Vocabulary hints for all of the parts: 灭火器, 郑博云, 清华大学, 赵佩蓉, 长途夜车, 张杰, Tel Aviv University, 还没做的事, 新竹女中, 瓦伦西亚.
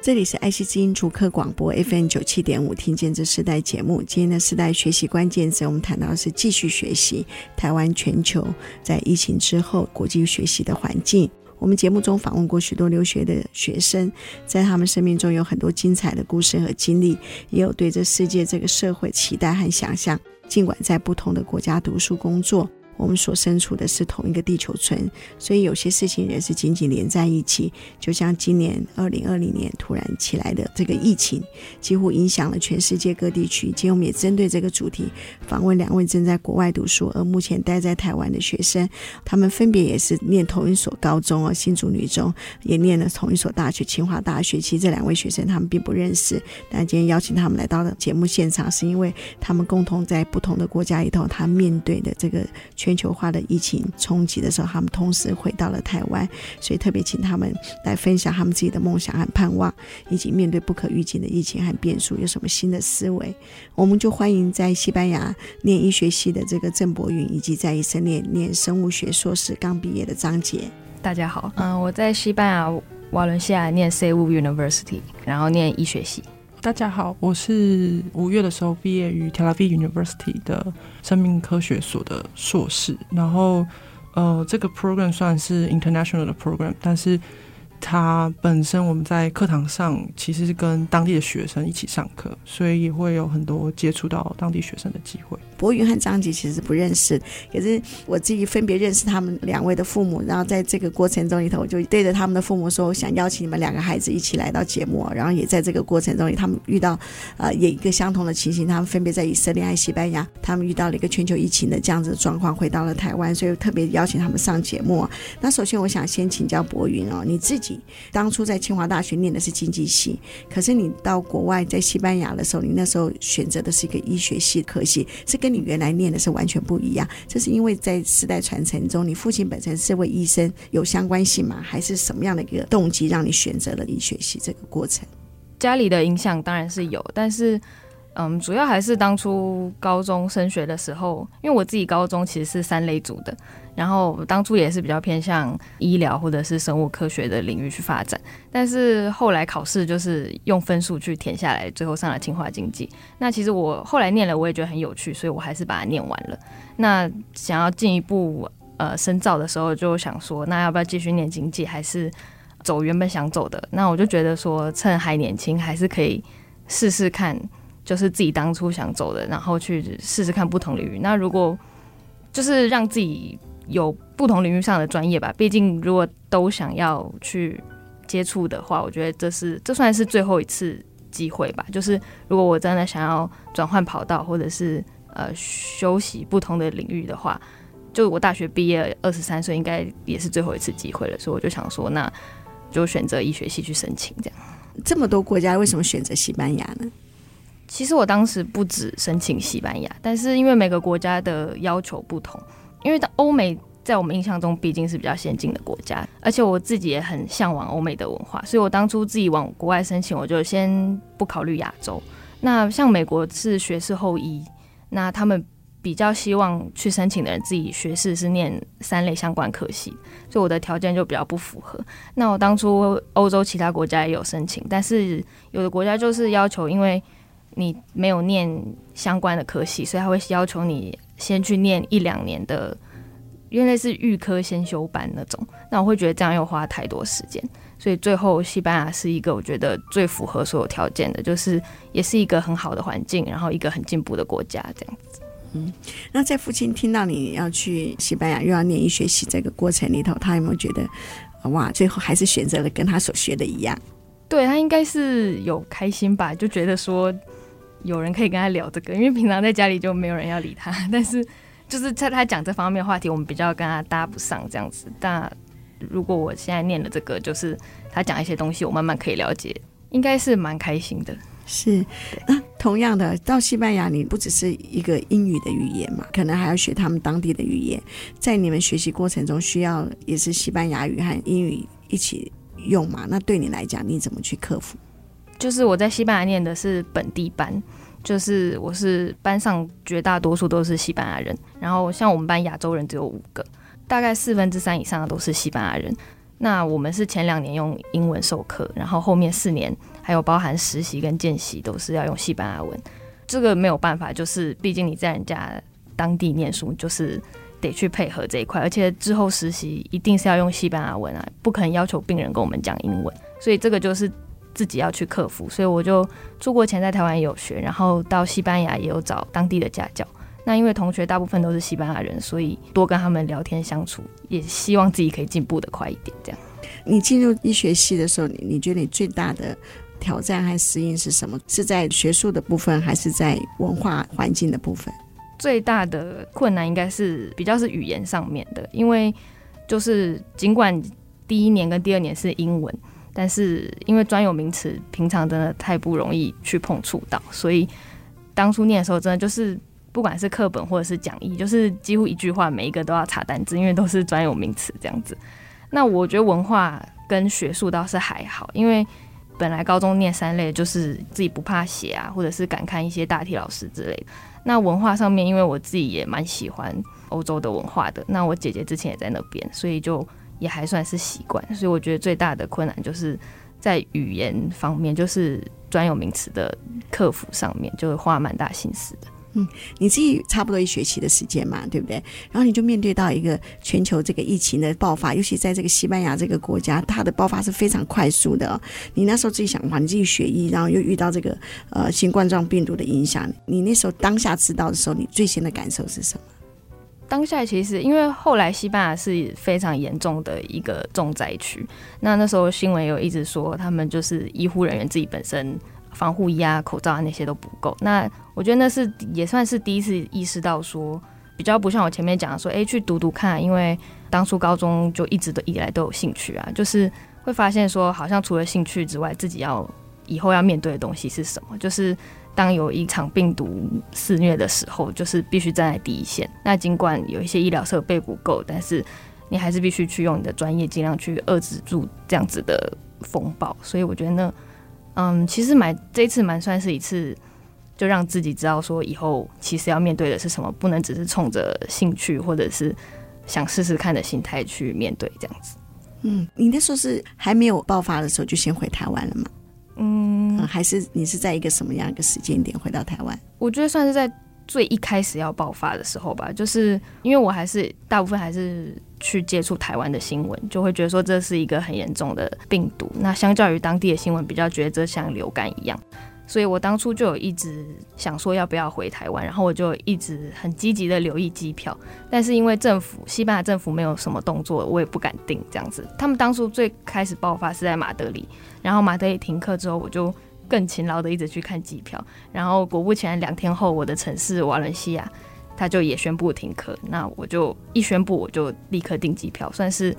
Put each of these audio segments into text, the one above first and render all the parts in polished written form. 这里是爱惜之音逐客广播 FM 97.5， 听见这世代节目。今天的世代学习关键词，我们谈到的是继续学习，台湾全球在疫情之后国际学习的环境。我们节目中访问过许多留学的学生，在他们生命中有很多精彩的故事和经历，也有对这世界这个社会期待和想象。尽管在不同的国家读书工作，我们所身处的是同一个地球村，所以有些事情也是紧紧连在一起。就像今年2020年突然起来的这个疫情，几乎影响了全世界各地区。今天我们也针对这个主题访问两位正在国外读书而目前待在台湾的学生，他们分别也是念同一所高中，新竹女中，也念了同一所大学，清华大学。其实这两位学生他们并不认识，但今天邀请他们来到节目现场，是因为他们共同在不同的国家里头，他面对的这个全球化的疫情冲击的时候，他们同时回到了台湾，所以特别请他们来分享他们自己的梦想和盼望，以及面对不可预见的疫情和变数有什么新的思维。我们就欢迎在西班牙念医学系的这个郑博云，以及在以色列念生物学硕士刚毕业的张杰。大家好，我在西班牙瓦伦西亚念 Tel Aviv University， 然后念医学系。大家好，我是5月的时候毕业于 Tel Aviv University 的生命科学所的硕士。然后这个 program 算是 international 的 program， 但是它本身我们在课堂上其实是跟当地的学生一起上课，所以也会有很多接触到当地学生的机会。博云和张杰其实不认识，可是我自己分别认识他们两位的父母，然后在这个过程中里头，我就对着他们的父母说，我想邀请你们两个孩子一起来到节目。然后也在这个过程中里，他们遇到也一个相同的情形，他们分别在以色列和西班牙，他们遇到了一个全球疫情的这样子的状况，回到了台湾，所以特别邀请他们上节目。那首先我想先请教博云哦，你自己当初在清华大学念的是经济系，可是你到国外在西班牙的时候，你那时候选择的是一个医学系科系，是跟你原来念的是完全不一样。这是因为在世代传承中，你父亲本身是位医生，有相关性吗？还是什么样的一个动机让你选择了医学系这个过程？家里的影响当然是有，但是主要还是当初高中升学的时候，因为我自己高中其实是3类组的，然后当初也是比较偏向医疗或者是生物科学的领域去发展，但是后来考试就是用分数去填下来，最后上了清华经济。那其实我后来念了，我也觉得很有趣，所以我还是把它念完了。那想要进一步深造的时候，就想说那要不要继续念经济，还是走原本想走的。那我就觉得说趁还年轻，还是可以试试看，就是自己当初想走的，然后去试试看不同领域。那如果就是让自己有不同领域上的专业吧，毕竟如果都想要去接触的话，我觉得这算是最后一次机会吧。就是如果我真的想要转换跑道，或者是休息不同的领域的话，就我大学毕业23岁，应该也是最后一次机会了，所以我就想说，那就选择医学系去申请。这样这么多国家，为什么选择西班牙呢？其实我当时不止申请西班牙，但是因为每个国家的要求不同，因为欧美在我们印象中毕竟是比较先进的国家，而且我自己也很向往欧美的文化，所以我当初自己往国外申请，我就先不考虑亚洲。那像美国是学士后医，那他们比较希望去申请的人自己学士是念3类相关科系，所以我的条件就比较不符合。那我当初欧洲其他国家也有申请，但是有的国家就是要求，因为你没有念相关的科系，所以他会要求你先去念1-2年的，因为类似预科先修班那种。那我会觉得这样又花太多时间，所以最后西班牙是一个我觉得最符合所有条件的，就是也是一个很好的环境，然后一个很进步的国家这样子。那在父亲听到你要去西班牙又要念医学系这个过程里头，他有没有觉得哇，最后还是选择了跟他所学的一样？对，他应该是有开心吧，就觉得说有人可以跟他聊这个，因为平常在家里就没有人要理他，但是就是在他讲这方面的话题，我们比较跟他搭不上这样子。但如果我现在念了这个，就是他讲一些东西，我慢慢可以了解，应该是蛮开心的。是，那同样的，到西班牙你不只是一个英语的语言嘛，可能还要学他们当地的语言，在你们学习过程中需要也是西班牙语和英语一起用嘛，那对你来讲你怎么去克服？就是我在西班牙念的是本地班，就是我是班上绝大多数都是西班牙人，然后像我们班亚洲人只有5个，大概3/4以上的都是西班牙人。那我们是前2年用英文授课，然后后面4年还有包含实习跟见习都是要用西班牙文。这个没有办法，就是毕竟你在人家当地念书，就是得去配合这一块，而且之后实习一定是要用西班牙文啊，不可能要求病人跟我们讲英文，所以这个就是自己要去克服。所以我就出国前在台湾也有学，然后到西班牙也有找当地的家教。那因为同学大部分都是西班牙人，所以多跟他们聊天相处，也希望自己可以进步的快一点。这样，你进入医学系的时候，你觉得你最大的挑战和适应是什么？是在学术的部分，还是在文化环境的部分？最大的困难应该是比较是语言上面的，因为就是尽管第1年跟第2年是英文，但是因为专有名词平常真的太不容易去碰触到，所以当初念的时候真的就是。不管是课本或者是讲义，就是几乎一句话每一个都要查单字，因为都是专有名词这样子。那我觉得文化跟学术倒是还好，因为本来高中念3类就是自己不怕写啊，或者是敢看一些大体老师之类的。那文化上面，因为我自己也蛮喜欢欧洲的文化的，那我姐姐之前也在那边，所以就也还算是习惯。所以我觉得最大的困难就是在语言方面，就是专有名词的克服上面，就花蛮大心思的。你自己差不多1学期的时间嘛，对不对？然后你就面对到一个全球这个疫情的爆发，尤其在这个西班牙这个国家，它的爆发是非常快速的哦。你那时候自己想哇，你自己学医，然后又遇到这个新冠状病毒的影响，你那时候当下知道的时候，你最先的感受是什么？当下其实因为后来西班牙是非常严重的一个重灾区，那时候新闻有一直说他们就是医护人员自己本身防护衣啊、口罩啊那些都不够。那我觉得那是也算是第一次意识到说，比较不像我前面讲的说，去读读看，因为当初高中就一直都以来都有兴趣啊，就是会发现说，好像除了兴趣之外，自己要以后要面对的东西是什么？就是当有一场病毒肆虐的时候，就是必须站在第一线。那尽管有一些医疗设备不够，但是你还是必须去用你的专业，尽量去遏制住这样子的风暴。所以我觉得呢。其实这一次算是一次，就让自己知道说以后其实要面对的是什么，不能只是冲着兴趣或者是想试试看的心态去面对这样子。你那时候是还没有爆发的时候就先回台湾了吗？还是你是在一个什么样一个时间点回到台湾？我觉得算是在最一开始要爆发的时候吧，就是因为我还是大部分还是去接触台湾的新闻，就会觉得说这是一个很严重的病毒，那相较于当地的新闻比较觉得这像流感一样，所以我当初就有一直想说要不要回台湾，然后我就一直很积极的留意机票，但是因为西班牙政府没有什么动作，我也不敢订这样子。他们当初最开始爆发是在马德里，然后马德里停课之后，我就更勤劳的一直去看机票，然后果不其然2天后我的城市瓦伦西亚他就也宣布停课，那我就一宣布我就立刻订机票，算是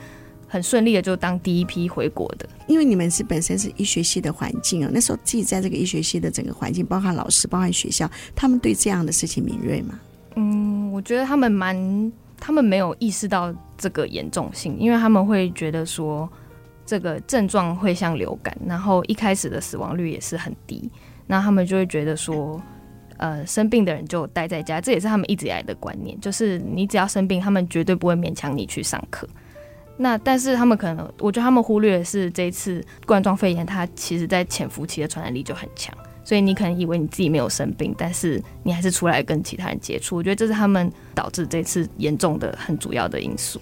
很顺利的就当第一批回国的。因为你们是本身是医学系的环境哦，那时候自己在这个医学系的整个环境，包含老师包含学校，他们对这样的事情敏锐吗？我觉得他们没有意识到这个严重性，因为他们会觉得说这个症状会像流感，然后一开始的死亡率也是很低，那他们就会觉得说生病的人就待在家，这也是他们一直以来的观念，就是你只要生病，他们绝对不会勉强你去上课。那但是他们可能，我觉得他们忽略的是这一次冠状肺炎，它其实在潜伏期的传染力就很强，所以你可能以为你自己没有生病，但是你还是出来跟其他人接触。我觉得这是他们导致这次严重的很主要的因素。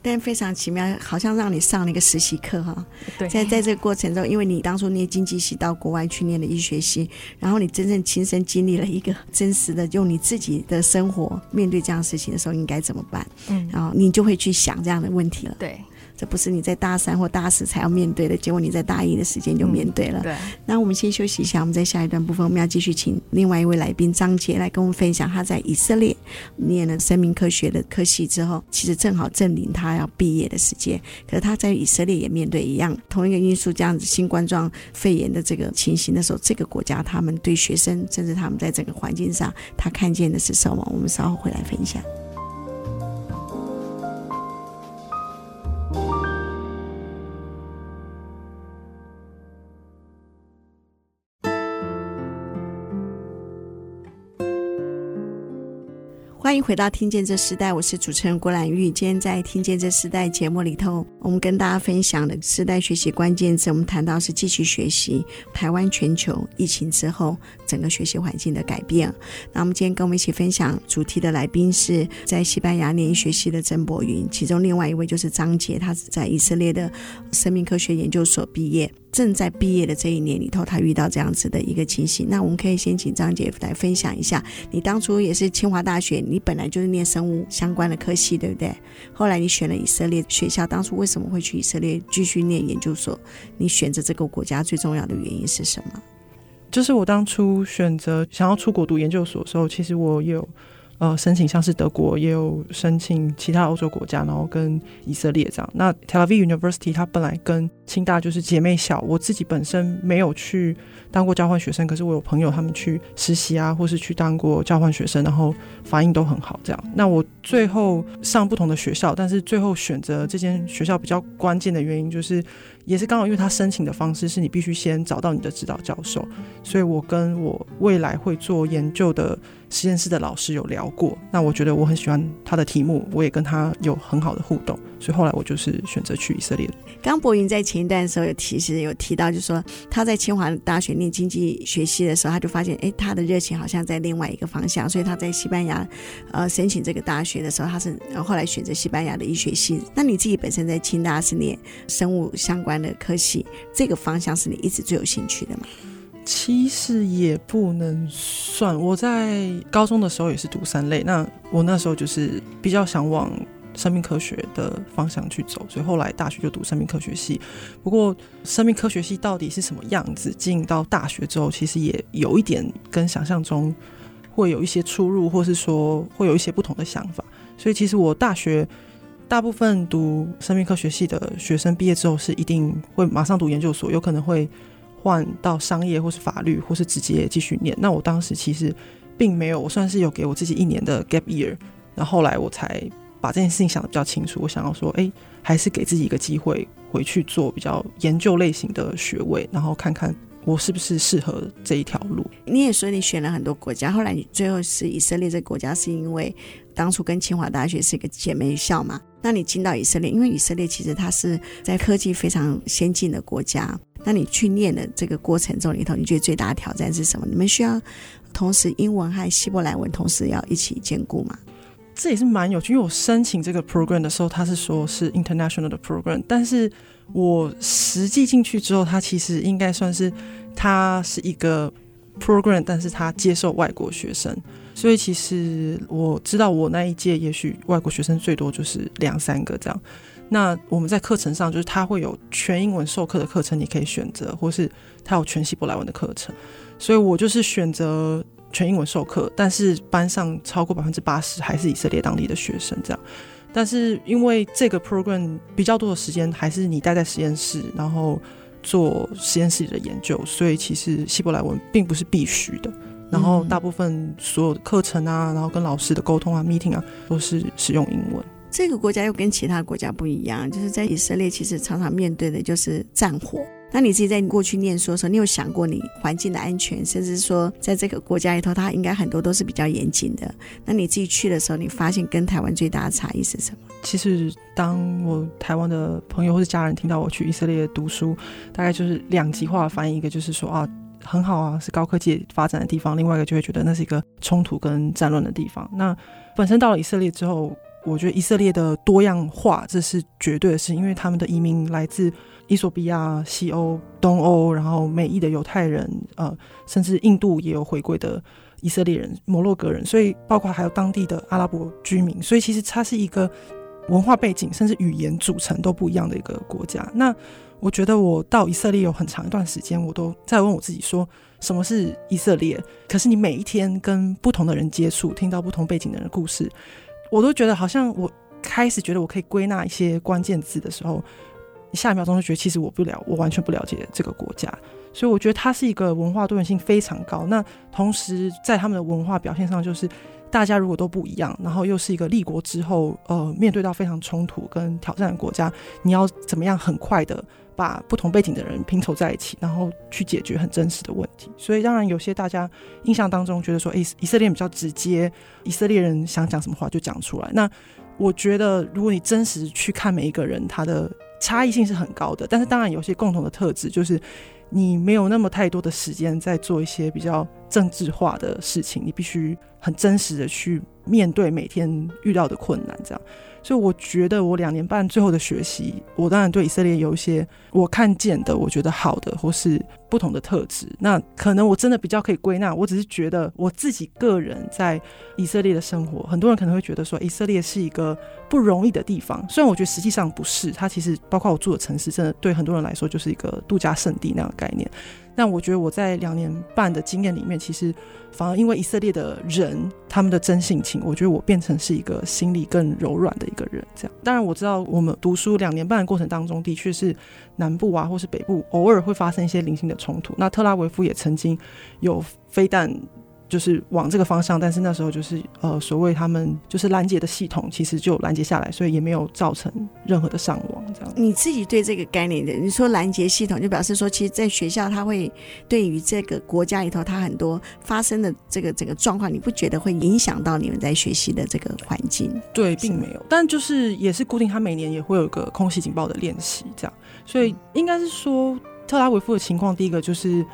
但非常奇妙，好像让你上了一个实习课哈。对，在这个过程中，因为你当初念经济系到国外去念的医学系，然后你真正亲身经历了一个真实的用你自己的生活面对这样的事情的时候应该怎么办，然后你就会去想这样的问题了。对，这不是你在大三或大四才要面对的，结果你在大一的时间就面对了。对。那我们先休息一下，我们在下一段部分我们要继续请另外一位来宾张杰来跟我们分享他在以色列念了生命科学的科系之后，其实正好正临他要毕业的时间，可是他在以色列也面对一样同一个因素，这样子新冠状肺炎的这个情形的时候，这个国家他们对学生甚至他们在整个环境上他看见的是什么，我们稍后回来分享。欢迎回到听见这时代，我是主持人郭兰玉。今天在听见这时代节目里头，我们跟大家分享的时代学习关键字，我们谈到是继续学习台湾全球疫情之后整个学习环境的改变。那我们今天跟我们一起分享主题的来宾是在西班牙念医学系的曾博云，其中另外一位就是张杰，他是在以色列的生命科学研究所毕业，正在毕业的这一年里头他遇到这样子的一个情形。那我们可以先请张杰来分享一下，你当初也是清华大学，你本来就是念生物相关的科系对不对？后来你选了以色列学校，当初为什么会去以色列继续念研究所？你选择这个国家最重要的原因是什么？就是我当初选择想要出国读研究所的时候，其实我有申请像是德国，也有申请其他欧洲国家，然后跟以色列这样。那 Tel Aviv University 它本来跟清大就是姐妹校，我自己本身没有去当过交换学生，可是我有朋友他们去实习啊，或是去当过交换学生，然后反应都很好这样。那我最后上不同的学校，但是最后选择这间学校比较关键的原因就是也是刚好因为他申请的方式是你必须先找到你的指导教授，所以我跟我未来会做研究的实验室的老师有聊过，那我觉得我很喜欢他的题目，我也跟他有很好的互动，所以后来我就是选择去以色列。刚博云在前一段的时候有提到就是说他在清华大学念经济学系的时候，他就发现他的热情好像在另外一个方向，所以他在西班牙申请这个大学的时候，他是后来选择西班牙的医学系。那你自己本身在清大是念生物相关的科系，这个方向是你一直最有兴趣的吗？其实也不能算，我在高中的时候也是读三类，那我那时候就是比较想往生命科学的方向去走，所以后来大学就读生命科学系。不过生命科学系到底是什么样子，进到大学之后其实也有一点跟想象中会有一些出入，或是说会有一些不同的想法，所以其实我大学大部分读生命科学系的学生毕业之后是一定会马上读研究所，有可能会换到商业或是法律，或是直接继续念。那我当时其实并没有，我算是有给我自己一年的 gap year， 然后后来我才把这件事情想得比较清楚，我想要说还是给自己一个机会回去做比较研究类型的学位，然后看看我是不是适合这一条路。你也说你选了很多国家，后来你最后是以色列这个国家，是因为当初跟清华大学是一个姐妹校嘛，那你进到以色列，因为以色列其实它是在科技非常先进的国家，那你去念的这个过程中里头，你觉得最大的挑战是什么？你们需要同时英文和希伯来文同时要一起兼顾吗？这也是蛮有趣，因为我申请这个 program 的时候，他是说是 international 的 program， 但是我实际进去之后，它其实应该算是它是一个 program， 但是它接受外国学生，所以其实我知道我那一届也许外国学生最多就是2-3个这样。那我们在课程上就是它会有全英文授课的课程你可以选择，或是它有全希伯来文的课程，所以我就是选择全英文授课，但是班上超过 80% 还是以色列当地的学生这样。但是因为这个 program 比较多的时间还是你待在实验室，然后做实验室里的研究，所以其实希伯来文并不是必须的，然后大部分所有的课程啊，然后跟老师的沟通啊 meeting 啊都是使用英文。这个国家又跟其他国家不一样，就是在以色列其实常常面对的就是战火。那你自己在过去念书的时候，你有想过你环境的安全，甚至说在这个国家里头它应该很多都是比较严谨的，那你自己去的时候你发现跟台湾最大的差异是什么？其实当我台湾的朋友或是家人听到我去以色列读书，大概就是2极化的翻译，一个就是说啊很好啊，是高科技发展的地方，另外一个就会觉得那是一个冲突跟战乱的地方。那本身到了以色列之后，我觉得以色列的多样化这是绝对的事，因为他们的移民来自伊索比亚、西欧、东欧，然后美裔的犹太人甚至印度也有回归的以色列人、摩洛哥人，所以包括还有当地的阿拉伯居民，所以其实它是一个文化背景甚至语言组成都不一样的一个国家。那我觉得我到以色列有很长一段时间我都在问我自己说什么是以色列，可是你每一天跟不同的人接触，听到不同背景的人的故事，我都觉得好像我开始觉得我可以归纳一些关键字的时候，下一秒钟就觉得其实我完全不了解这个国家。所以我觉得它是一个文化多元性非常高，那同时在他们的文化表现上，就是大家如果都不一样，然后又是一个立国之后面对到非常冲突跟挑战的国家，你要怎么样很快的把不同背景的人拼凑在一起，然后去解决很真实的问题。所以当然有些大家印象当中觉得说以色列比较直接，以色列人想讲什么话就讲出来，那我觉得如果你真实去看每一个人，他的差异性是很高的，但是当然有些共同的特质，就是你没有那么太多的时间在做一些比较政治化的事情，你必须很真实的去面对每天遇到的困难这样。所以我觉得我2年半最后的学习，我当然对以色列有一些我看见的我觉得好的或是不同的特质，那可能我真的比较可以归纳，我只是觉得我自己个人在以色列的生活，很多人可能会觉得说以色列是一个不容易的地方，虽然我觉得实际上不是，它其实包括我住的城市真的对很多人来说就是一个度假胜地那样的概念，但我觉得我在2年半的经验里面，其实反而因为以色列的人他们的真性情，我觉得我变成是一个心理更柔软的一个人这样。当然我知道我们读书2年半的过程当中的确是南部啊或是北部偶尔会发生一些零星的冲突，那特拉维夫也曾经有飞弹就是往这个方向，但是那时候就是所谓他们就是拦截的系统其实就拦截下来，所以也没有造成任何的伤亡这样。你自己对这个概念的，你说拦截系统就表示说其实在学校他会对于这个国家里头他很多发生的这个状况，你不觉得会影响到你们在学习的这个环境？对，并没有，但就是也是固定他每年也会有一个空袭警报的练习这样。所以应该是说特拉维夫的情况第一个就是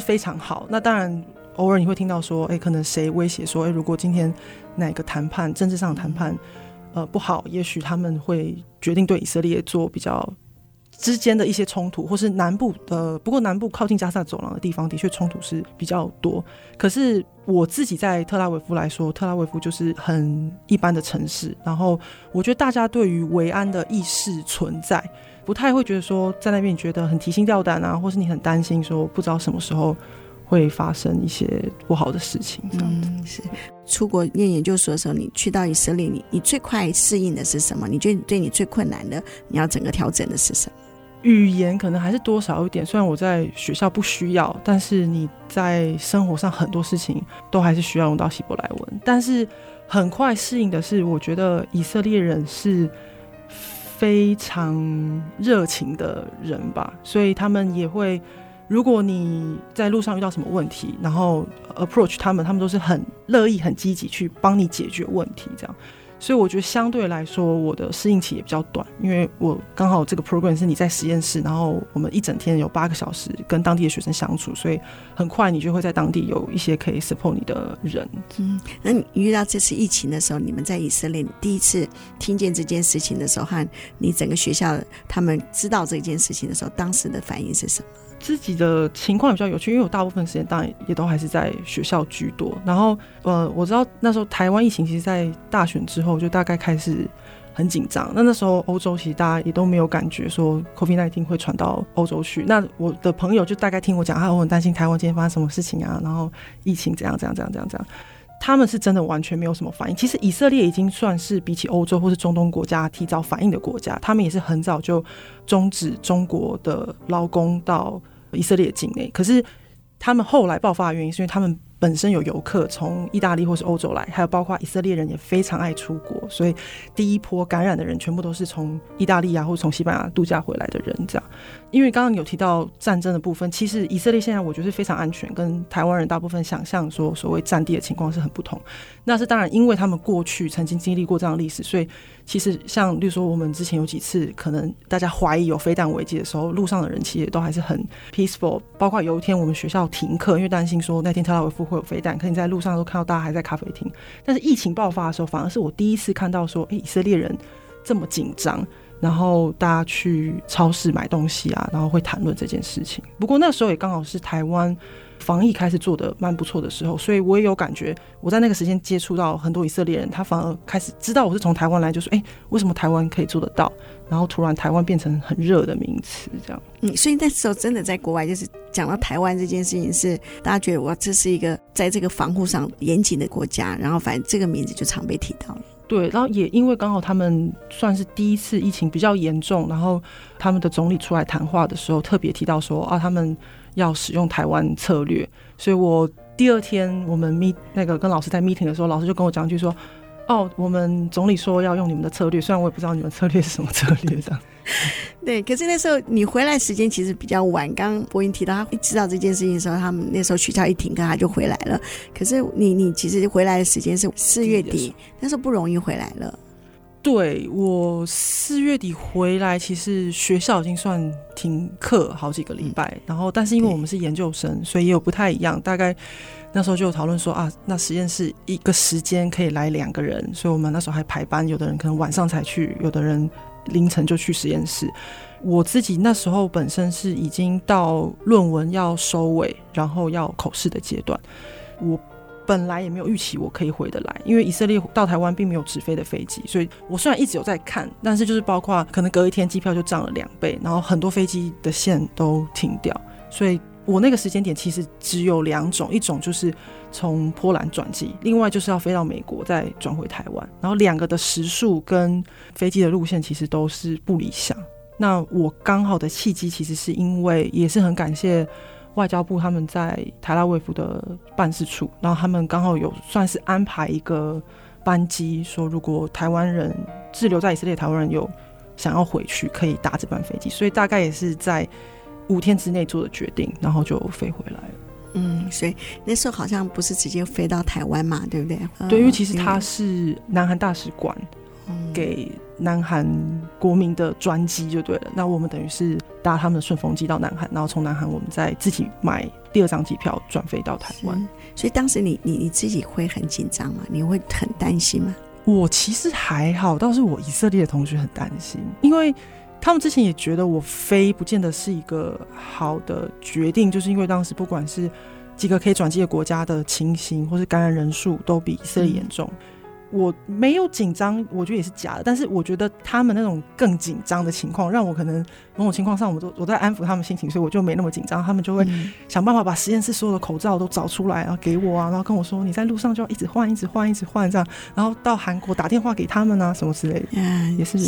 非常好，那当然偶尔你会听到说可能谁威胁说如果今天哪个谈判政治上的谈判不好，也许他们会决定对以色列做比较之间的一些冲突，或是南部不过南部靠近加萨走廊的地方的确冲突是比较多，可是我自己在特拉维夫来说，特拉维夫就是很一般的城市，然后我觉得大家对于维安的意识存在，不太会觉得说在那边你觉得很提心吊胆啊，或是你很担心说不知道什么时候会发生一些不好的事情这样子。是出国念研究所的时候，你去到以色列，你最快适应的是什么？你觉得对你最困难的，你要整个调整的是什么？语言可能还是多少一点，虽然我在学校不需要，但是你在生活上很多事情都还是需要用到希伯来文。但是很快适应的是，我觉得以色列人是非常热情的人吧，所以他们也会，如果你在路上遇到什么问题，然后 approach 他们都是很乐意很积极去帮你解决问题这样。所以我觉得相对来说我的适应期也比较短，因为我刚好这个 program 是你在实验室，然后我们一整天有8个小时跟当地的学生相处，所以很快你就会在当地有一些可以 support 你的人。那你遇到这次疫情的时候，你们在以色列第一次听见这件事情的时候，和你整个学校他们知道这件事情的时候，当时的反应是什么？自己的情况比较有趣，因为我大部分时间当然也都还是在学校居多，然后我知道那时候台湾疫情其实在大选之后就大概开始很紧张，那时候欧洲其实大家也都没有感觉说 COVID-19 会传到欧洲去，那我的朋友就大概听我讲我很担心台湾今天发生什么事情啊，然后疫情怎样怎样怎样怎样怎样，他们是真的完全没有什么反应。其实以色列已经算是比起欧洲或是中东国家提早反应的国家，他们也是很早就终止中国的劳工到以色列境内，可是他们后来爆发的原因是因为他们本身有游客从意大利或是欧洲来，还有包括以色列人也非常爱出国，所以第一波感染的人全部都是从意大利啊或从西班牙度假回来的人这样。因为刚刚有提到战争的部分，其实以色列现在我觉得是非常安全，跟台湾人大部分想象说所谓战地的情况是很不同，那是当然因为他们过去曾经经历过这样的历史，所以其实像例如说我们之前有几次可能大家怀疑有飞弹危机的时候，路上的人其实也都还是很 peaceful， 包括有一天我们学校停课，因为担心说那天特拉维夫会有飞弹，可你在路上都看到大家还在咖啡厅。但是疫情爆发的时候，反而是我第一次看到说以色列人这么紧张，然后大家去超市买东西啊，然后会谈论这件事情。不过那时候也刚好是台湾防疫开始做得蛮不错的时候，所以我也有感觉，我在那个时间接触到很多以色列人，他反而开始知道我是从台湾来，就说为什么台湾可以做得到，然后突然台湾变成很热的名词这样。所以那时候真的在国外就是讲到台湾这件事情，是大家觉得哇，这是一个在这个防护上严谨的国家，然后反正这个名字就常被提到了。对，然后也因为刚好他们算是第一次疫情比较严重，然后他们的总理出来谈话的时候特别提到说他们要使用台湾策略，所以我第二天我们跟老师在 meeting 的时候，老师就跟我讲一句说，我们总理说要用你们的策略，虽然我也不知道你们策略是什么策略这样。对，可是那时候你回来时间其实比较晚，刚柏瑩提到他知道这件事情的时候，他们那时候学校一停课他就回来了，可是你其实回来的时间是4月底，那时候不容易回来了。对，我4月底回来，其实学校已经算停课好几个礼拜，然后但是因为我们是研究生，所以也有不太一样，大概那时候就有讨论说那实验室一个时间可以来2个人，所以我们那时候还排班，有的人可能晚上才去，有的人凌晨就去实验室。我自己那时候本身是已经到论文要收尾，然后要口试的阶段，我本来也没有预期我可以回得来，因为以色列到台湾并没有直飞的飞机，所以我虽然一直有在看，但是就是包括可能隔一天机票就涨了2倍，然后很多飞机的线都停掉，所以我那个时间点其实只有2种，一种就是从波兰转机，另外就是要飞到美国再转回台湾，然后2个的时数跟飞机的路线其实都是不理想。那我刚好的契机其实是因为也是很感谢外交部他们在台拉维夫的办事处，然后他们刚好有算是安排一个班机，说如果台湾人滞留在以色列，台湾人有想要回去可以搭这班飞机，所以大概也是在5天之内做的决定，然后就飞回来了。所以那时候好像不是直接飞到台湾嘛，对不对？对，因为其实它是南韩大使馆给南韩国民的专机就对了，那我们等于是搭他们的顺风机到南韩，然后从南韩我们再自己买第2张机票转飞到台湾。所以当时你自己会很紧张吗？你会很担心吗？我其实还好，倒是我以色列的同学很担心，因为他们之前也觉得我飞不见得是一个好的决定，就是因为当时不管是几个可以转机的国家的情形或是感染人数都比以色列严重。我没有紧张，我觉得也是假的，但是我觉得他们那种更紧张的情况让我可能某种情况上我在安抚他们心情，所以我就没那么紧张。他们就会想办法把实验室所有的口罩都找出来，然后给我啊，然后跟我说你在路上就要一直换一直换一直换这样，然后到韩国打电话给他们啊什么之类的。也是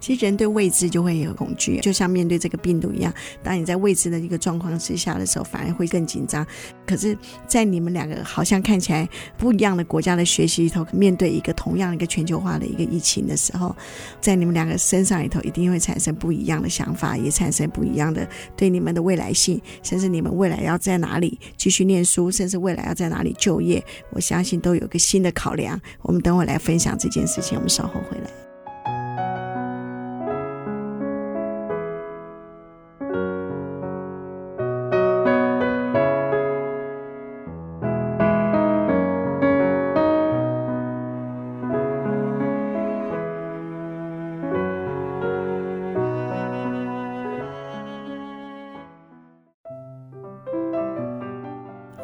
其实人对未知就会有恐惧，就像面对这个病毒一样，当你在未知的一个状况之下的时候反而会更紧张。可是在你们2个好像看起来不一样的国家的学习里头，面对一个同样一个全球化的一个疫情的时候，在你们2个身上里头一定会产生不一样的想法，也产生不一样的对你们的未来性，甚至你们未来要在哪里继续念书，甚至未来要在哪里就业，我相信都有一个新的考量。我们等会来分享这件事情，我们稍后回来。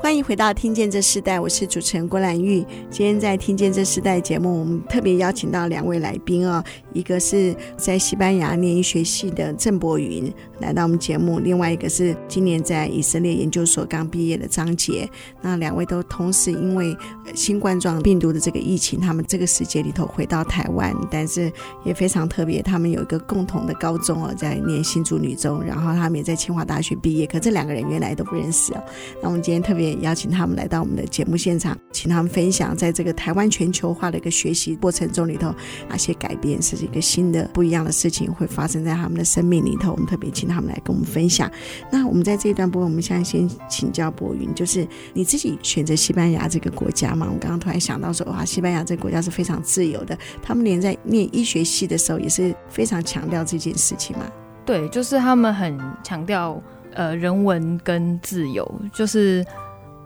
欢迎回到听见这世代，我是主持人郭兰玉。今天在听见这世代节目，我们特别邀请到2位来宾，一个是在西班牙念医学系的郑柏云来到我们节目，另外一个是今年在以色列研究所刚毕业的张杰。那2位都同时因为新冠状病毒的这个疫情，他们这个时节里头回到台湾，但是也非常特别，他们有一个共同的高中，在念新竹女中，然后他们也在清华大学毕业，可这2个人原来都不认识。那我们今天特别邀请他们来到我们的节目现场，请他们分享在这个台湾全球化的一个学习过程中里头哪些改变是一个新的不一样的事情会发生在他们的生命里头，我们特别请他们来跟我们分享。那我们在这一段部分，我们现在先请教柏云，就是你自己选择西班牙这个国家嘛，我刚刚突然想到说西班牙这个国家是非常自由的，他们连在念医学系的时候也是非常强调这件事情嘛。对，就是他们很强调人文跟自由，就是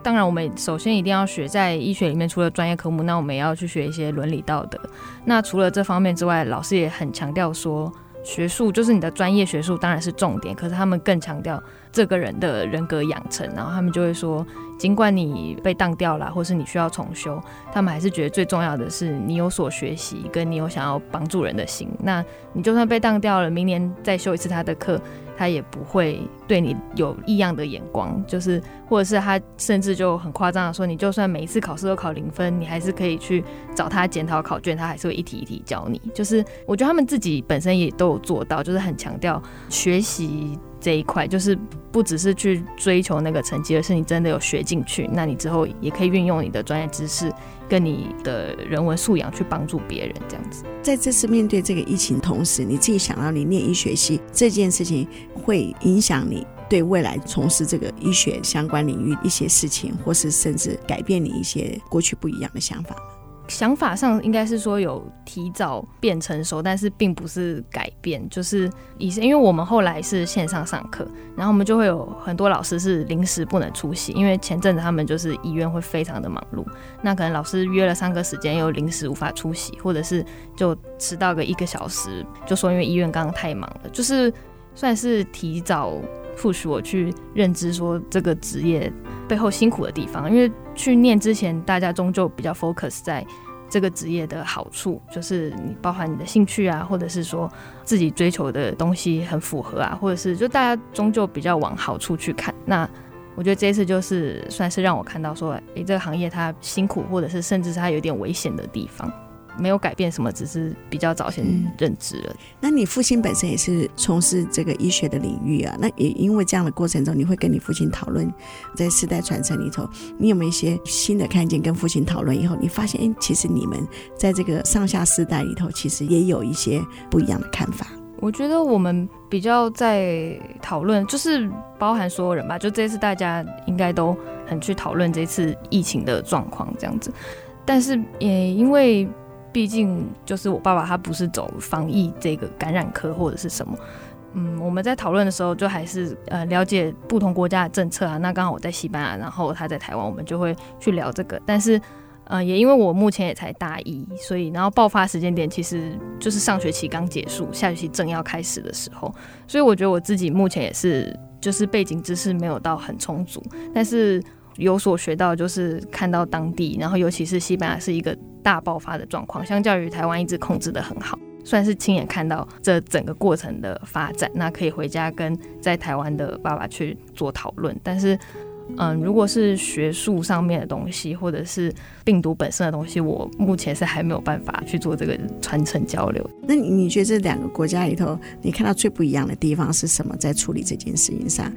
当然我们首先一定要学，在医学里面除了专业科目，那我们也要去学一些伦理道德，那除了这方面之外，老师也很强调说学术就是你的专业学术当然是重点，可是他们更强调这个人的人格养成，然后他们就会说尽管你被当掉了或是你需要重修，他们还是觉得最重要的是你有所学习跟你有想要帮助人的心，那你就算被当掉了，明年再修一次他的课，他也不会对你有异样的眼光，就是或者是他甚至就很夸张的说，你就算每一次考试都考0分，你还是可以去找他检讨考卷，他还是会一题一题教你。就是我觉得他们自己本身也都有做到，就是很强调学习这一块，就是不只是去追求那个成绩，而是你真的有学进去，那你之后也可以运用你的专业知识跟你的人文素养去帮助别人这样子。在这次面对这个疫情同时，你自己想到你念医学系这件事情会影响你对未来从事这个医学相关领域一些事情，或是甚至改变你一些过去不一样的想法？想法上应该是说有提早变成熟，但是并不是改变，就是因为我们后来是线上上课，然后我们就会有很多老师是临时不能出席，因为前阵子他们就是医院会非常的忙碌，那可能老师约了3个时间又临时无法出席，或者是就迟到个1个小时，就说因为医院刚刚太忙了，就是算是提早push 我去认知说这个职业背后辛苦的地方，因为去念之前大家终究比较 focus 在这个职业的好处，就是你包含你的兴趣啊，或者是说自己追求的东西很符合啊，或者是就大家终究比较往好处去看。那我觉得这一次就是算是让我看到说，这个行业它辛苦，或者是甚至是它有点危险的地方，没有改变什么，只是比较早先认知了。那你父亲本身也是从事这个医学的领域啊，那也因为这样的过程中，你会跟你父亲讨论在世代传承里头，你有没有一些新的看见？跟父亲讨论以后，你发现其实你们在这个上下世代里头其实也有一些不一样的看法。我觉得我们比较在讨论，就是包含所有人吧，就这次大家应该都很去讨论这次疫情的状况这样子，但是也因为毕竟就是我爸爸他不是走防疫这个感染科或者是什么，我们在讨论的时候就还是了解不同国家的政策啊，那刚好我在西班牙，然后他在台湾，我们就会去聊这个，但是也因为我目前也才大1，所以然后爆发时间点其实就是上学期刚结束，下学期正要开始的时候，所以我觉得我自己目前也是就是背景知识没有到很充足，但是有所学到就是看到当地，然后尤其是西班牙是一个大爆发的状况，相较于台湾一直控制得很好，算是亲眼看到这整个过程的发展，那可以回家跟在台湾的爸爸去做讨论。但是如果是学术上面的东西，或者是病毒本身的东西，我目前是还没有办法去做这个传承交流。那你觉得这两个国家里头，你看到最不一样的地方是什么？在处理这件事情上，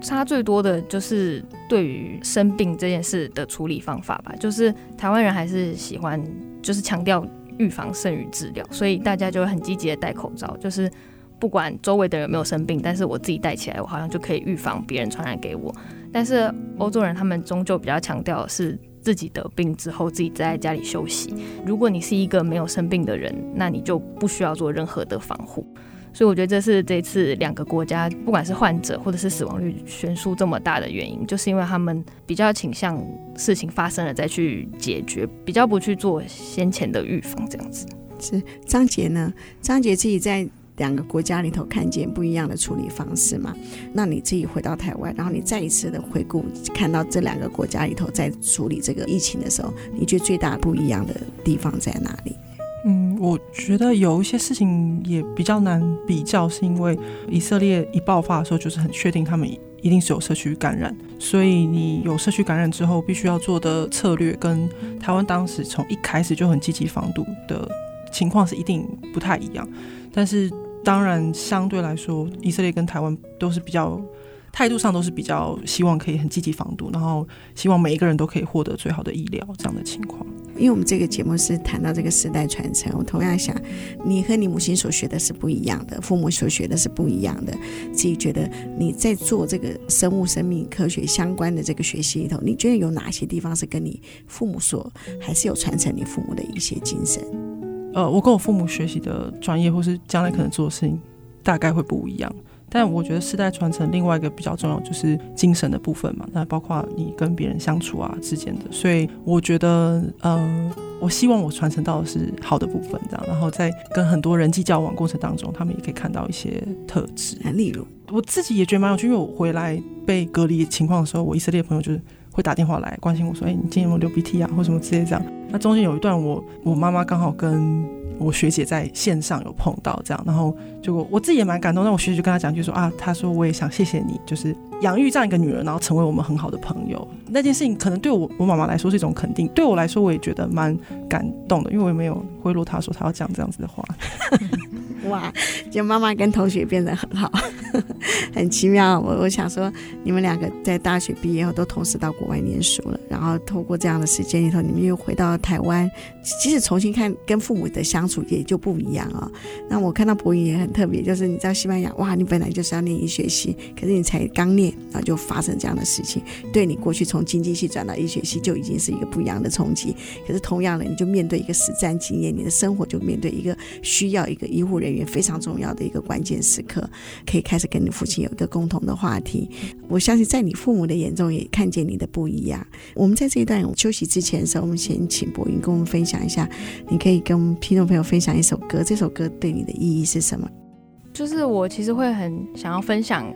差最多的就是对于生病这件事的处理方法吧，就是台湾人还是喜欢就是强调预防胜于治疗，所以大家就会很积极的戴口罩，就是不管周围的人有没有生病，但是我自己戴起来，我好像就可以预防别人传染给我。但是欧洲人他们终究比较强调的是自己得病之后自己在家里休息，如果你是一个没有生病的人，那你就不需要做任何的防护。所以我觉得这是这次两个国家不管是患者或者是死亡率悬殊这么大的原因，就是因为他们比较倾向事情发生了再去解决，比较不去做先前的预防这样子。是张杰呢？张杰自己在两个国家里头看见不一样的处理方式嘛，那你自己回到台湾，然后你再一次的回顾看到这两个国家里头在处理这个疫情的时候，你觉得最大不一样的地方在哪里？我觉得有一些事情也比较难比较，是因为以色列一爆发的时候就是很确定他们一定是有社区感染，所以你有社区感染之后必须要做的策略跟台湾当时从一开始就很积极防堵的情况是一定不太一样。但是当然相对来说以色列跟台湾都是比较态度上都是比较希望可以很积极防堵，然后希望每一个人都可以获得最好的医疗这样的情况。因为我们这个节目是谈到这个世代传承，我同样想你和你母亲所学的是不一样的，父母所学的是不一样的，自己觉得你在做这个生物生命科学相关的这个学习里头，你觉得有哪些地方是跟你父母所还是有传承你父母的一些精神？我跟我父母学习的专业或是将来可能做的事情大概会不一样，但我觉得世代传承另外一个比较重要就是精神的部分嘛，那包括你跟别人相处啊之间的，所以我觉得我希望我传承到的是好的部分这样，然后在跟很多人际交往过程当中，他们也可以看到一些特质。例如我自己也觉得蛮有趣，因为我回来被隔离情况的时候，我以色列朋友就是会打电话来关心我说，哎，你今天有没有流鼻涕啊，或什么之类这样。那中间有一段我妈妈刚好跟我学姐在线上有碰到这样，然后结果我自己也蛮感动，但我学姐就跟她讲，就说啊，她说我也想谢谢你，就是养育这样一个女人，然后成为我们很好的朋友。那件事情可能对我妈妈来说是一种肯定，对我来说我也觉得蛮感动的，因为我也没有贿赂她说她要讲这样子的话。哇，就妈妈跟同学变得很好，很奇妙。我想说你们两个在大学毕业后都同时到国外念书了，然后透过这样的时间里头，你们又回到台湾，其实重新看跟父母的相处也就不一样哦。那我看到博云也很特别，就是你到西班牙，哇，你本来就是要念医学系，可是你才刚念，然后就发生这样的事情，对你过去从经济系转到医学系就已经是一个不一样的冲击。可是同样的，你就面对一个实战经验，你的生活就面对一个需要一个医护人员非常重要的一个关键时刻，可以开始跟你父亲有一个共同的话题。我相信在你父母的眼中也看见你的不一样。我们在这一段休息之前的时候，我们先请博云跟我们分享一下，你可以跟听众朋友分享一首歌，这首歌对你的意义是什么？就是我其实会很想要分享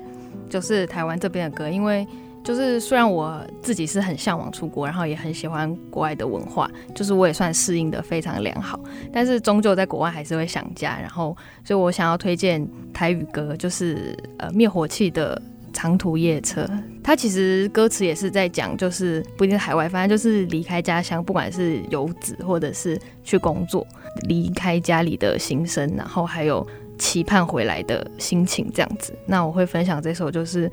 就是台湾这边的歌，因为就是虽然我自己是很向往出国，然后也很喜欢国外的文化，就是我也算适应的非常良好，但是终究在国外还是会想家，然后所以我想要推荐台语歌，就是灭火器的长途夜车。它其实歌词也是在讲，就是不一定是海外，反正就是离开家乡，不管是游子或者是去工作，离开家里的心声，然后还有期盼回来的心情这样子。那我会分享这首，就是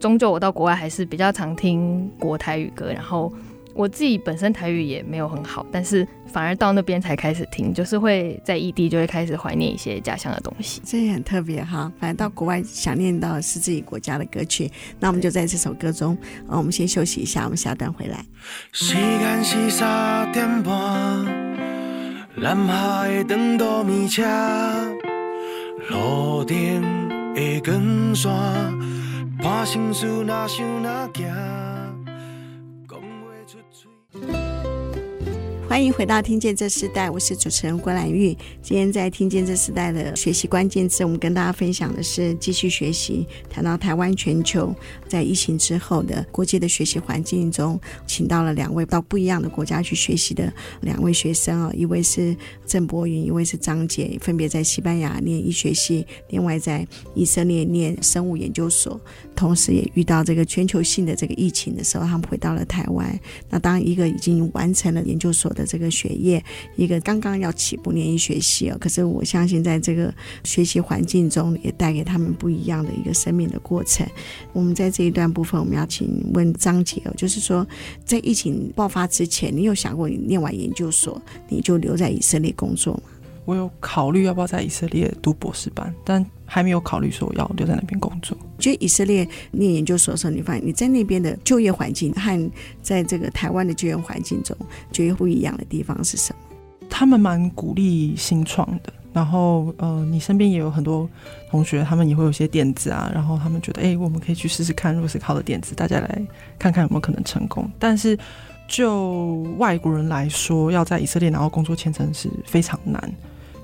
终究我到国外还是比较常听国台语歌，然后我自己本身台语也没有很好，但是反而到那边才开始听，就是会在异地就会开始怀念一些家乡的东西，这也很特别哈。反正到国外想念到是自己国家的歌曲，那我们就在这首歌中，我们先休息一下，我们下段回来。时间是3点半，南下的长途米车，路顶的光线。把心事哪想哪行，讲袂出嘴。欢迎回到听见这世代，我是主持人郭兰玉。今天在听见这世代的学习关键字，我们跟大家分享的是继续学习，谈到台湾全球在疫情之后的国际的学习环境中，请到了两位到不一样的国家去学习的两位学生哦，一位是郑博云，一位是张杰，分别在西班牙念医学系，另外在以色列念生物研究所，同时也遇到这个全球性的这个疫情的时候，他们回到了台湾。那当一个已经完成了研究所的这个学业，一个刚刚要起步念医学系可是我相信在这个学习环境中也带给他们不一样的一个生命的过程。我们在这一段部分我们要请问张姐就是说在疫情爆发之前，你有想过你念完研究所你就留在以色列工作吗？我有考虑要不要在以色列读博士班，但还没有考虑说要留在那边工作。觉得以色列念研究所的时候，你发现你在那边的就业环境和在这个台湾的就业环境中觉得不一样的地方是什么？他们蛮鼓励新创的，然后你身边也有很多同学，他们也会有些点子啊，然后他们觉得我们可以去试试看，如果是好的点子，大家来看看有没有可能成功。但是就外国人来说，要在以色列拿到工作签证是非常难，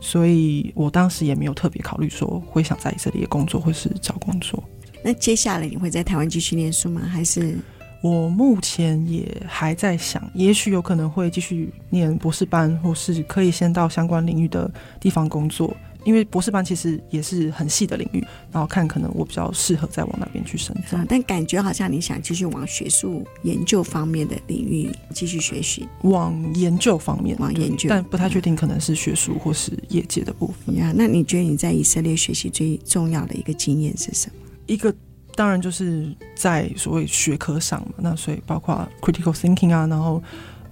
所以我当时也没有特别考虑说会想在以色列工作或是找工作。那接下来你会在台湾继续念书吗？还是我目前也还在想，也许有可能会继续念博士班，或是可以先到相关领域的地方工作，因为博士班其实也是很细的领域，然后看可能我比较适合再往那边去深造。但感觉好像你想继续往学术研究方面的领域继续学习，往研究方面，往研究，但不太确定可能是学术或是业界的部分。那你觉得你在以色列学习最重要的一个经验是什么？一个当然就是在所谓学科上嘛，那所以包括 critical thinking 啊，然后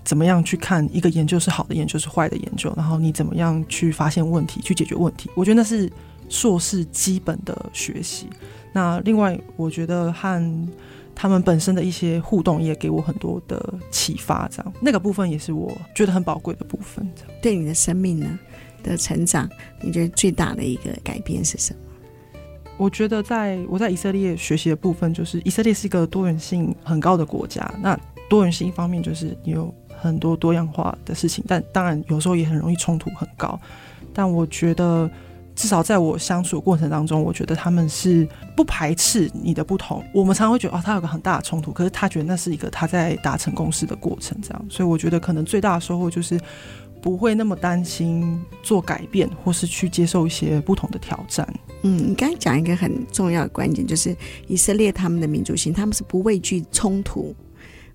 怎么样去看一个研究是好的研究是坏的研究，然后你怎么样去发现问题去解决问题，我觉得那是硕士基本的学习。那另外我觉得和他们本身的一些互动也给我很多的启发，这样那个部分也是我觉得很宝贵的部分。对你的生命呢的成长，你觉得最大的一个改变是什么？我觉得我在以色列学习的部分，就是以色列是一个多元性很高的国家，那多元性一方面就是你有很多多样化的事情，但当然有时候也很容易冲突很高，但我觉得至少在我相处的过程当中，我觉得他们是不排斥你的不同。我们常常会觉得，哦，他有个很大的冲突，可是他觉得那是一个他在达成共识的过程，这样。所以我觉得可能最大的收获就是不会那么担心做改变，或是去接受一些不同的挑战。你刚才讲一个很重要的观点，就是以色列他们的民族性，他们是不畏惧冲突，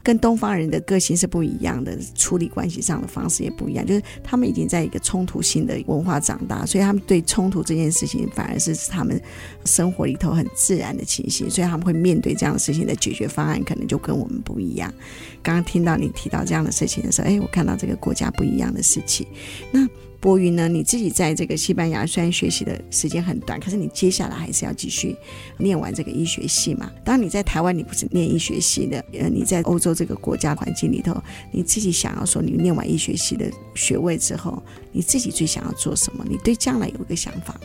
跟东方人的个性是不一样的，处理关系上的方式也不一样，就是他们已经在一个冲突性的文化长大，所以他们对冲突这件事情反而是他们生活里头很自然的情形，所以他们会面对这样的事情的解决方案可能就跟我们不一样。刚刚听到你提到这样的事情的时候，我看到这个国家不一样的事情。那博瑜呢，你自己在这个西班牙虽然学习的时间很短，可是你接下来还是要继续念完这个医学系嘛。当然你在台湾你不是念医学系的，你在欧洲这个国家环境里头，你自己想要说你念完医学系的学位之后，你自己最想要做什么？你对将来有一个想法吗？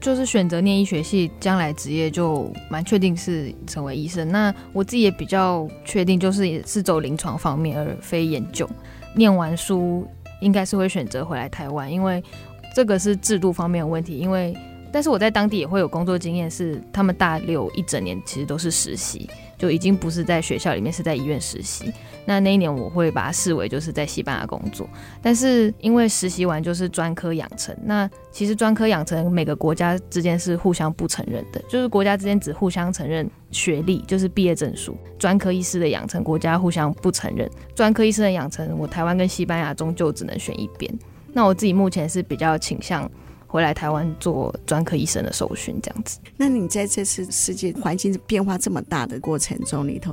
就是选择念医学系，将来职业就蛮确定是成为医生。那我自己也比较确定，就是走临床方面而非研究。念完书应该是会选择回来台湾，因为这个是制度方面的问题。因为但是我在当地也会有工作经验，是他们大六一整年其实都是实习，就已经不是在学校里面，是在医院实习。那一年我会把它视为就是在西班牙工作，但是因为实习完就是专科养成，那其实专科养成每个国家之间是互相不承认的，就是国家之间只互相承认学历，就是毕业证书。专科医师的养成国家互相不承认，专科医生的养成我台湾跟西班牙终究只能选一边。那我自己目前是比较倾向回来台湾做专科医生的受训这样子。那你在这次世界环境变化这么大的过程中里头，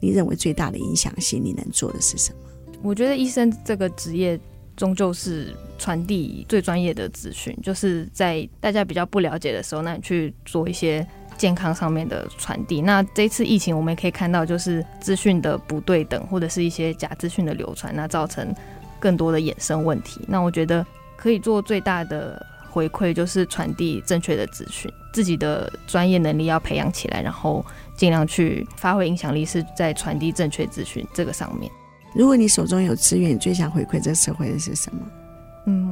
你认为最大的影响性你能做的是什么？我觉得医生这个职业终究是传递最专业的资讯，就是在大家比较不了解的时候，那你去做一些健康上面的传递。那这次疫情我们也可以看到，就是资讯的不对等，或者是一些假资讯的流传，那造成更多的衍生问题。那我觉得可以做最大的回馈就是传递正确的资讯，自己的专业能力要培养起来，然后尽量去发挥影响力，是在传递正确资讯这个上面。如果你手中有资源，你最想回馈这社会的是什么？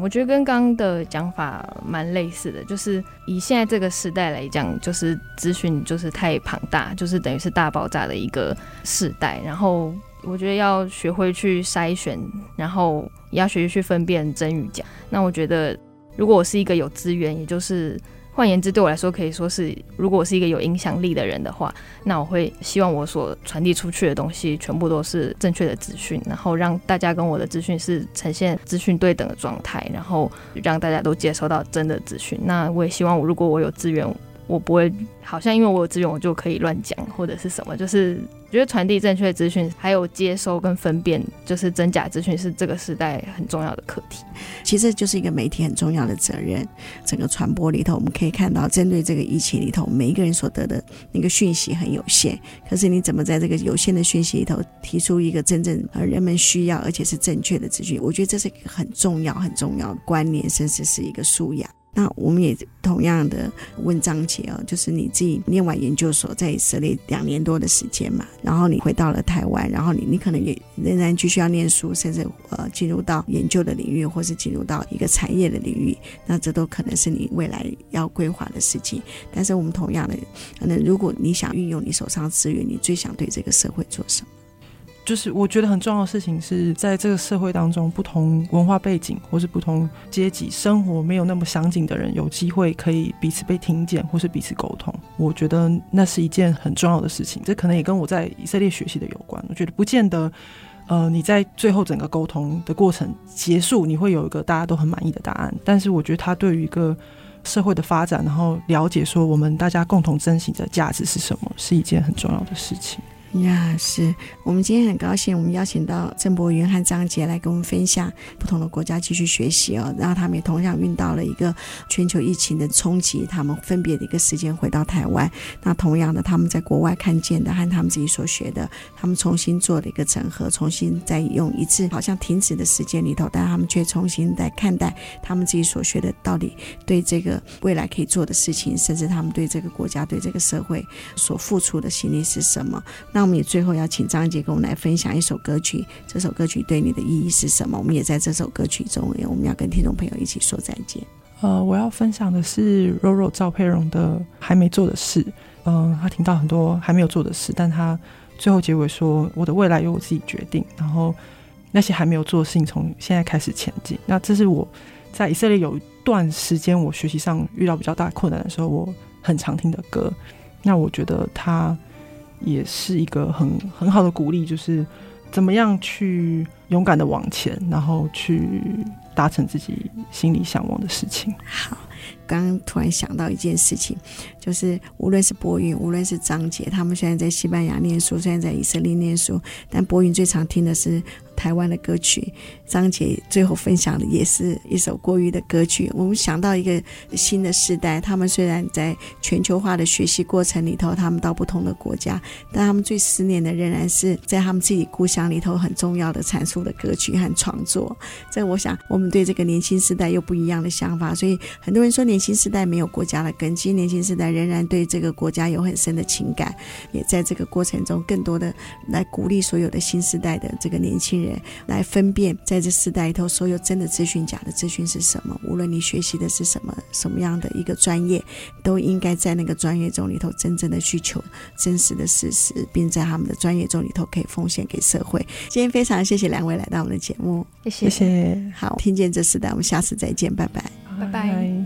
我觉得跟刚刚的讲法蛮类似的，就是以现在这个时代来讲，就是资讯就是太庞大，就是等于是大爆炸的一个时代，然后我觉得要学会去筛选，然后也要学习去分辨真与假。那我觉得如果我是一个有资源，也就是换言之对我来说可以说是，如果我是一个有影响力的人的话，那我会希望我所传递出去的东西全部都是正确的资讯，然后让大家跟我的资讯是呈现资讯对等的状态，然后让大家都接收到真的资讯。那我也希望我如果我有资源，我不会好像因为我有资源我就可以乱讲或者是什么，就是我觉得传递正确的资讯还有接收跟分辨就是真假资讯是这个时代很重要的课题。其实就是一个媒体很重要的责任。整个传播里头我们可以看到，针对这个疫情里头每一个人所得的那个讯息很有限，可是你怎么在这个有限的讯息里头提出一个真正人们需要而且是正确的资讯，我觉得这是一个很重要很重要的观念，甚至是一个素养。那我们也同样的问张姐就是你自己念完研究所在以色列2年多的时间嘛，然后你回到了台湾，然后你可能也仍然继续要念书，甚至进入到研究的领域，或是进入到一个产业的领域，那这都可能是你未来要规划的事情。但是我们同样的，那如果你想运用你手上资源，你最想对这个社会做什么？就是我觉得很重要的事情是，在这个社会当中，不同文化背景或是不同阶级生活没有那么相近的人有机会可以彼此被听见或是彼此沟通，我觉得那是一件很重要的事情。这可能也跟我在以色列学习的有关。我觉得不见得你在最后整个沟通的过程结束你会有一个大家都很满意的答案，但是我觉得它对于一个社会的发展，然后了解说我们大家共同珍惜的价值是什么，是一件很重要的事情呀、是我们今天很高兴，我们邀请到郑博瑜和张杰来跟我们分享不同的国家继续学习然后他们也同样遇到了一个全球疫情的冲击，他们分别的一个时间回到台湾，那同样的他们在国外看见的和他们自己所学的，他们重新做了一个整合，重新再用一次好像停止的时间里头，但他们却重新来看待他们自己所学的到底对这个未来可以做的事情，甚至他们对这个国家对这个社会所付出的心力是什么。那那我们也最后要请张姐跟我们来分享一首歌曲，这首歌曲对你的意义是什么，我们也在这首歌曲中我们要跟听众朋友一起说再见。我要分享的是柔柔赵佩蓉的还没做的事。他听到很多还没有做的事，但他最后结尾说我的未来由我自己决定，然后那些还没有做的事情从现在开始前进。那这是我在以色列有一段时间我学习上遇到比较大困难的时候我很常听的歌，那我觉得他也是一个很好的鼓励，就是怎么样去勇敢的往前，然后去达成自己心里向往的事情。好，刚刚突然想到一件事情，就是无论是博云无论是张姐，他们虽然在西班牙念书，虽然在以色列念书，但博云最常听的是台湾的歌曲，张姐最后分享的也是一首国语的歌曲。我们想到一个新的世代，他们虽然在全球化的学习过程里头他们到不同的国家，但他们最思念的仍然是在他们自己故乡里头很重要的阐述的歌曲和创作。这我想我们对这个年轻世代有不一样的想法，所以很多人说年轻世代没有国家的根基，年轻世代仍然对这个国家有很深的情感，也在这个过程中更多的来鼓励所有的新世代的这个年轻人来分辨在这世代里头所有真的资讯假的资讯是什么，无论你学习的是什么样的一个专业，都应该在那个专业中里头真正的去求真实的事实，并在他们的专业中里头可以奉献给社会。今天非常谢谢两位来到我们的节目，谢谢。好，听见这世代，我们下次再见，拜拜，拜拜。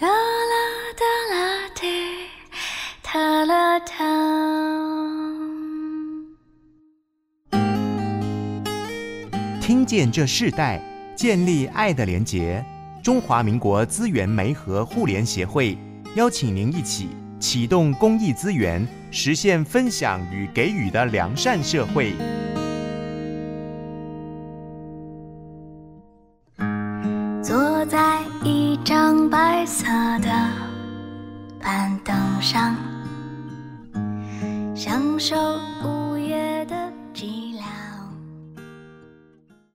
哒啦哒啦滴，哒啦哒。听见这世代，建立爱的连结。中华民国资源媒合互联协会邀请您一起启动公益资源，实现分享与给予的良善社会。坐在一张白色的板凳上，享受无